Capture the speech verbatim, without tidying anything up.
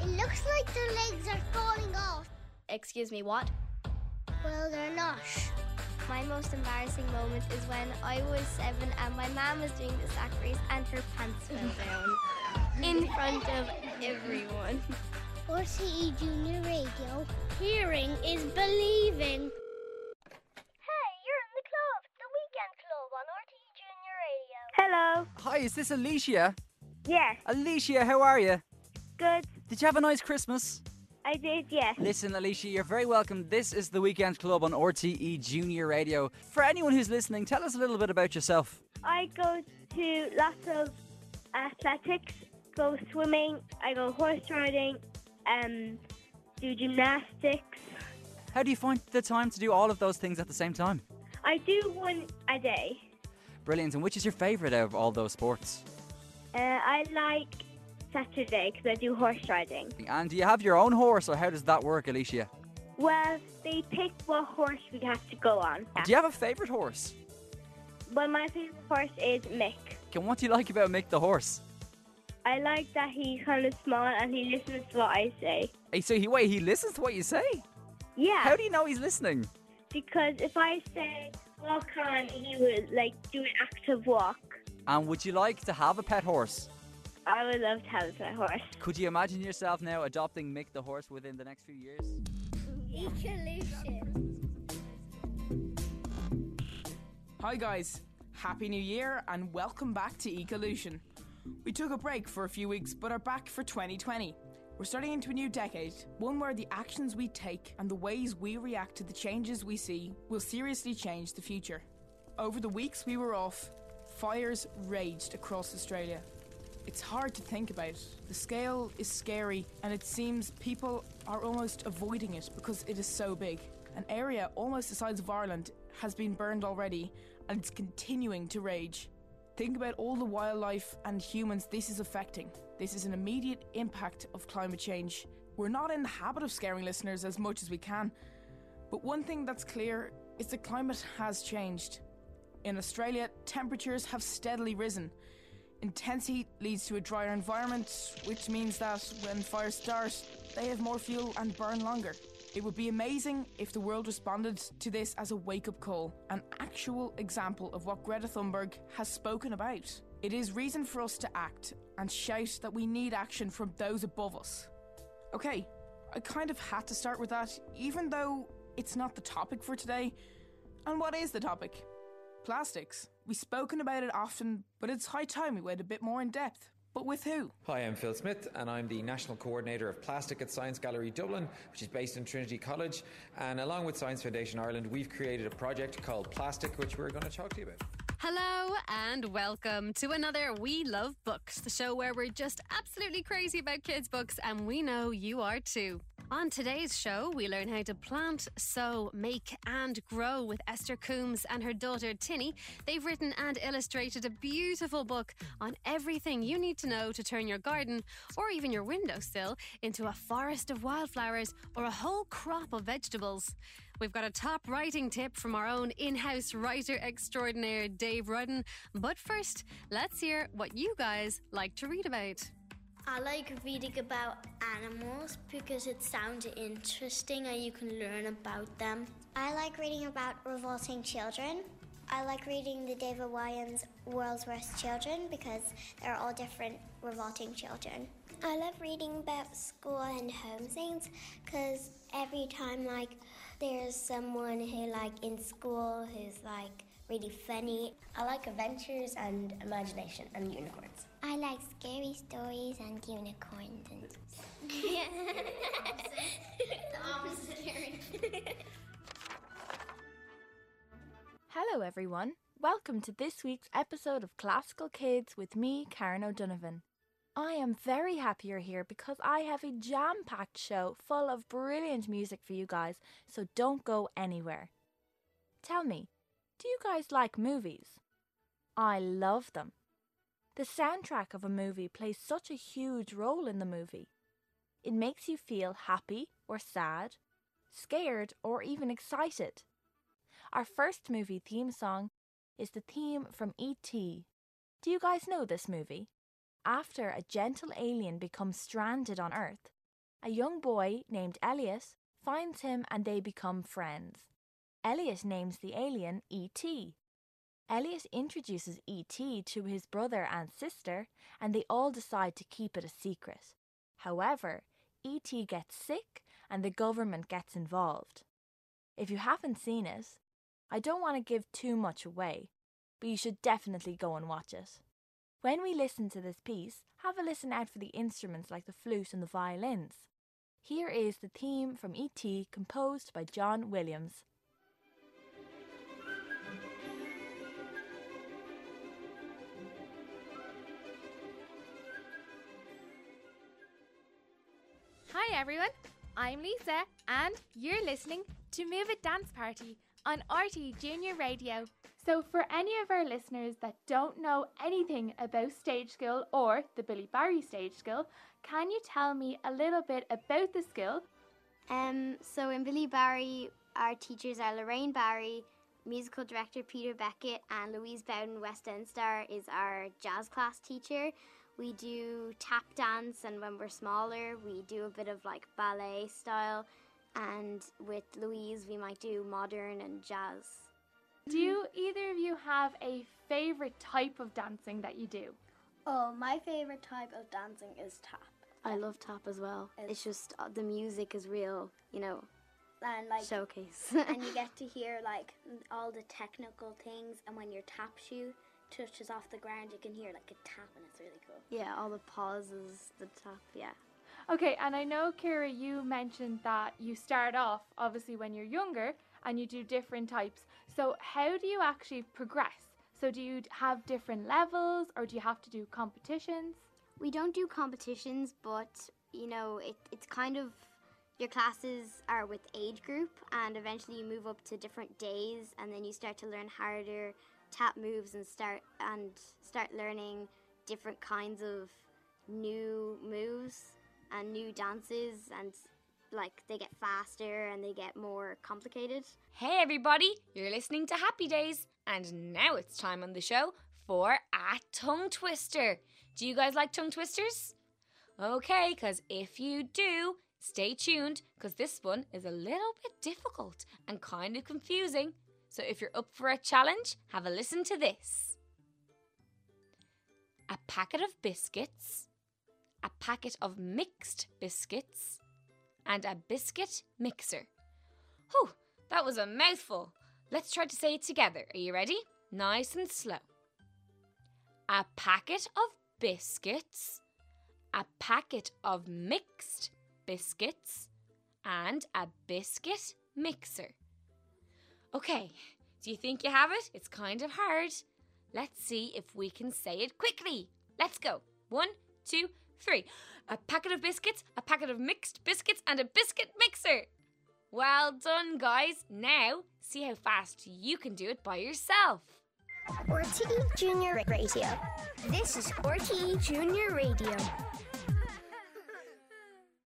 It looks like their legs are falling off. Excuse me, what? Well, they're not. My most embarrassing moment is when I was seven and my mum was doing the sack race and her pants fell down in front of everyone. R T E Junior Radio. Hearing is believing. Hey, you're in the club, the weekend club on R T E Junior Radio. Hello. Hi, is this Alicia? Yes. Alicia, how are you? Good. Did you have a nice Christmas? I did, yes. Listen, Alicia, you're very welcome. This is The Weekend Club on R T E Junior Radio. For anyone who's listening, tell us a little bit about yourself. I go to lots of athletics, go swimming, I go horse riding, um, do gymnastics. How do you find the time to do all of those things at the same time? I do one a day. Brilliant. And which is your favourite out of all those sports? Uh, I like... Saturday, because I do horse riding. And do you have your own horse, or how does that work, Alicia? Well, they pick what horse we have to go on. Do you have a favourite horse? Well, my favourite horse is Mick. And what do you like about Mick the horse? I like that he's kind of small and he listens to what I say. Hey, so he, wait, he listens to what you say? Yeah. How do you know he's listening? Because if I say, walk on, he would, like, do an active walk. And would you like to have a pet horse? I would love to have a horse. Could you imagine yourself now adopting Mick the horse within the next few years? Ecolution. Hi guys, Happy New Year and welcome back to Ecolution. We took a break for a few weeks but are back for twenty twenty. We're starting into a new decade, one where the actions we take and the ways we react to the changes we see will seriously change the future. Over the weeks we were off, fires raged across Australia. It's hard to think about. The scale is scary, and it seems people are almost avoiding it because it is so big. An area almost the size of Ireland has been burned already, and it's continuing to rage. Think about all the wildlife and humans this is affecting. This is an immediate impact of climate change. We're not in the habit of scaring listeners as much as we can, but one thing that's clear is the climate has changed. In Australia, temperatures have steadily risen. Intense heat leads to a drier environment, which means that when fires start, they have more fuel and burn longer. It would be amazing if the world responded to this as a wake-up call, an actual example of what Greta Thunberg has spoken about. It is reason for us to act and shout that we need action from those above us. Okay, I kind of had to start with that, even though it's not the topic for today. And what is the topic? Plastics. We've spoken about it often, but it's high time we went a bit more in depth. But with who? Hi, I'm Phil Smith, and I'm the National Coordinator of Plastic at Science Gallery Dublin, which is based in Trinity College. And along with Science Foundation Ireland, we've created a project called Plastic, which we're going to talk to you about. Hello and welcome to another We Love Books, the show where we're just absolutely crazy about kids' books, and we know you are too. On today's show, we learn how to plant, sow, make and grow with Esther Coombs and her daughter Tinny. They've written and illustrated a beautiful book on everything you need to know to turn your garden or even your windowsill into a forest of wildflowers or a whole crop of vegetables. We've got a top writing tip from our own in-house writer extraordinaire, Dave Rudden. But first, let's hear what you guys like to read about. I like reading about animals because it sounds interesting and you can learn about them. I like reading about revolting children. I like reading the David Walliams' World's Worst Children because they're all different revolting children. I love reading about school and home things because every time, like, there's someone who, like, in school who's, like, really funny. I like adventures and imagination and unicorns. I like scary stories and unicorns and... Yeah. The opposite. The opposite. Hello, everyone. Welcome to this week's episode of Classical Kids with me, Karen O'Donovan. I am very happy you're here because I have a jam-packed show full of brilliant music for you guys, so don't go anywhere. Tell me, do you guys like movies? I love them. The soundtrack of a movie plays such a huge role in the movie. It makes you feel happy or sad, scared or even excited. Our first movie theme song is the theme from E T Do you guys know this movie? After a gentle alien becomes stranded on Earth, A young boy named Elliot finds him and they become friends. Elliot names the alien E T Elliot introduces E T to his brother and sister, and they all decide to keep it a secret. However, E T gets sick and the government gets involved. If you haven't seen it, I don't want to give too much away, but you should definitely go and watch it. When we listen to this piece, have a listen out for the instruments like the flute and the violins. Here is the theme from E T composed by John Williams. Hi everyone, I'm Lisa and you're listening to Move It Dance Party on R T E Junior Radio. So for any of our listeners that don't know anything about stage school or the Billy Barry stage school, can you tell me a little bit about the school? Um, so in Billy Barry, our teachers are Lorraine Barry, musical director Peter Beckett, and Louise Bowden, West End star, is our jazz class teacher. We do tap dance, and when we're smaller, we do a bit of like ballet style. And with Louise, we might do modern and jazz. Do either of you have a favourite type of dancing that you do? Oh, my favourite type of dancing is tap. I love tap as well. It's, it's just uh, the music is real, you know, and like showcase. And you get to hear like all the technical things, and when your tap shoe touches off the ground, you can hear like a tap, and it's really cool. Yeah, all the pauses, the tap, yeah. Okay, and I know, Kira, you mentioned that you start off, obviously, when you're younger and you do different types. So how do you actually progress? So do you have different levels or do you have to do competitions? We don't do competitions, but, you know, it, it's kind of, your classes are with age group, and eventually you move up to different days, and then you start to learn harder tap moves and start and start learning different kinds of new moves and new dances, and like they get faster and they get more complicated. Hey everybody, you're listening to Happy Days, and now it's time on the show for a tongue twister. Do you guys like tongue twisters? Okay, because if you do, stay tuned, because this one is a little bit difficult and kind of confusing. So if you're up for a challenge, have a listen to this. A packet of biscuits, a packet of mixed biscuits, and a biscuit mixer. Whew, that was a mouthful. Let's try to say it together. Are you ready? Nice and slow. A packet of biscuits, a packet of mixed biscuits, and a biscuit mixer. Okay, do you think you have it? It's kind of hard. Let's see if we can say it quickly. Let's go. One, two, three. A packet of biscuits, a packet of mixed biscuits, and a biscuit mixer. Well done, guys. Now, see how fast you can do it by yourself. R T E Junior Radio. This is R T E Junior Radio.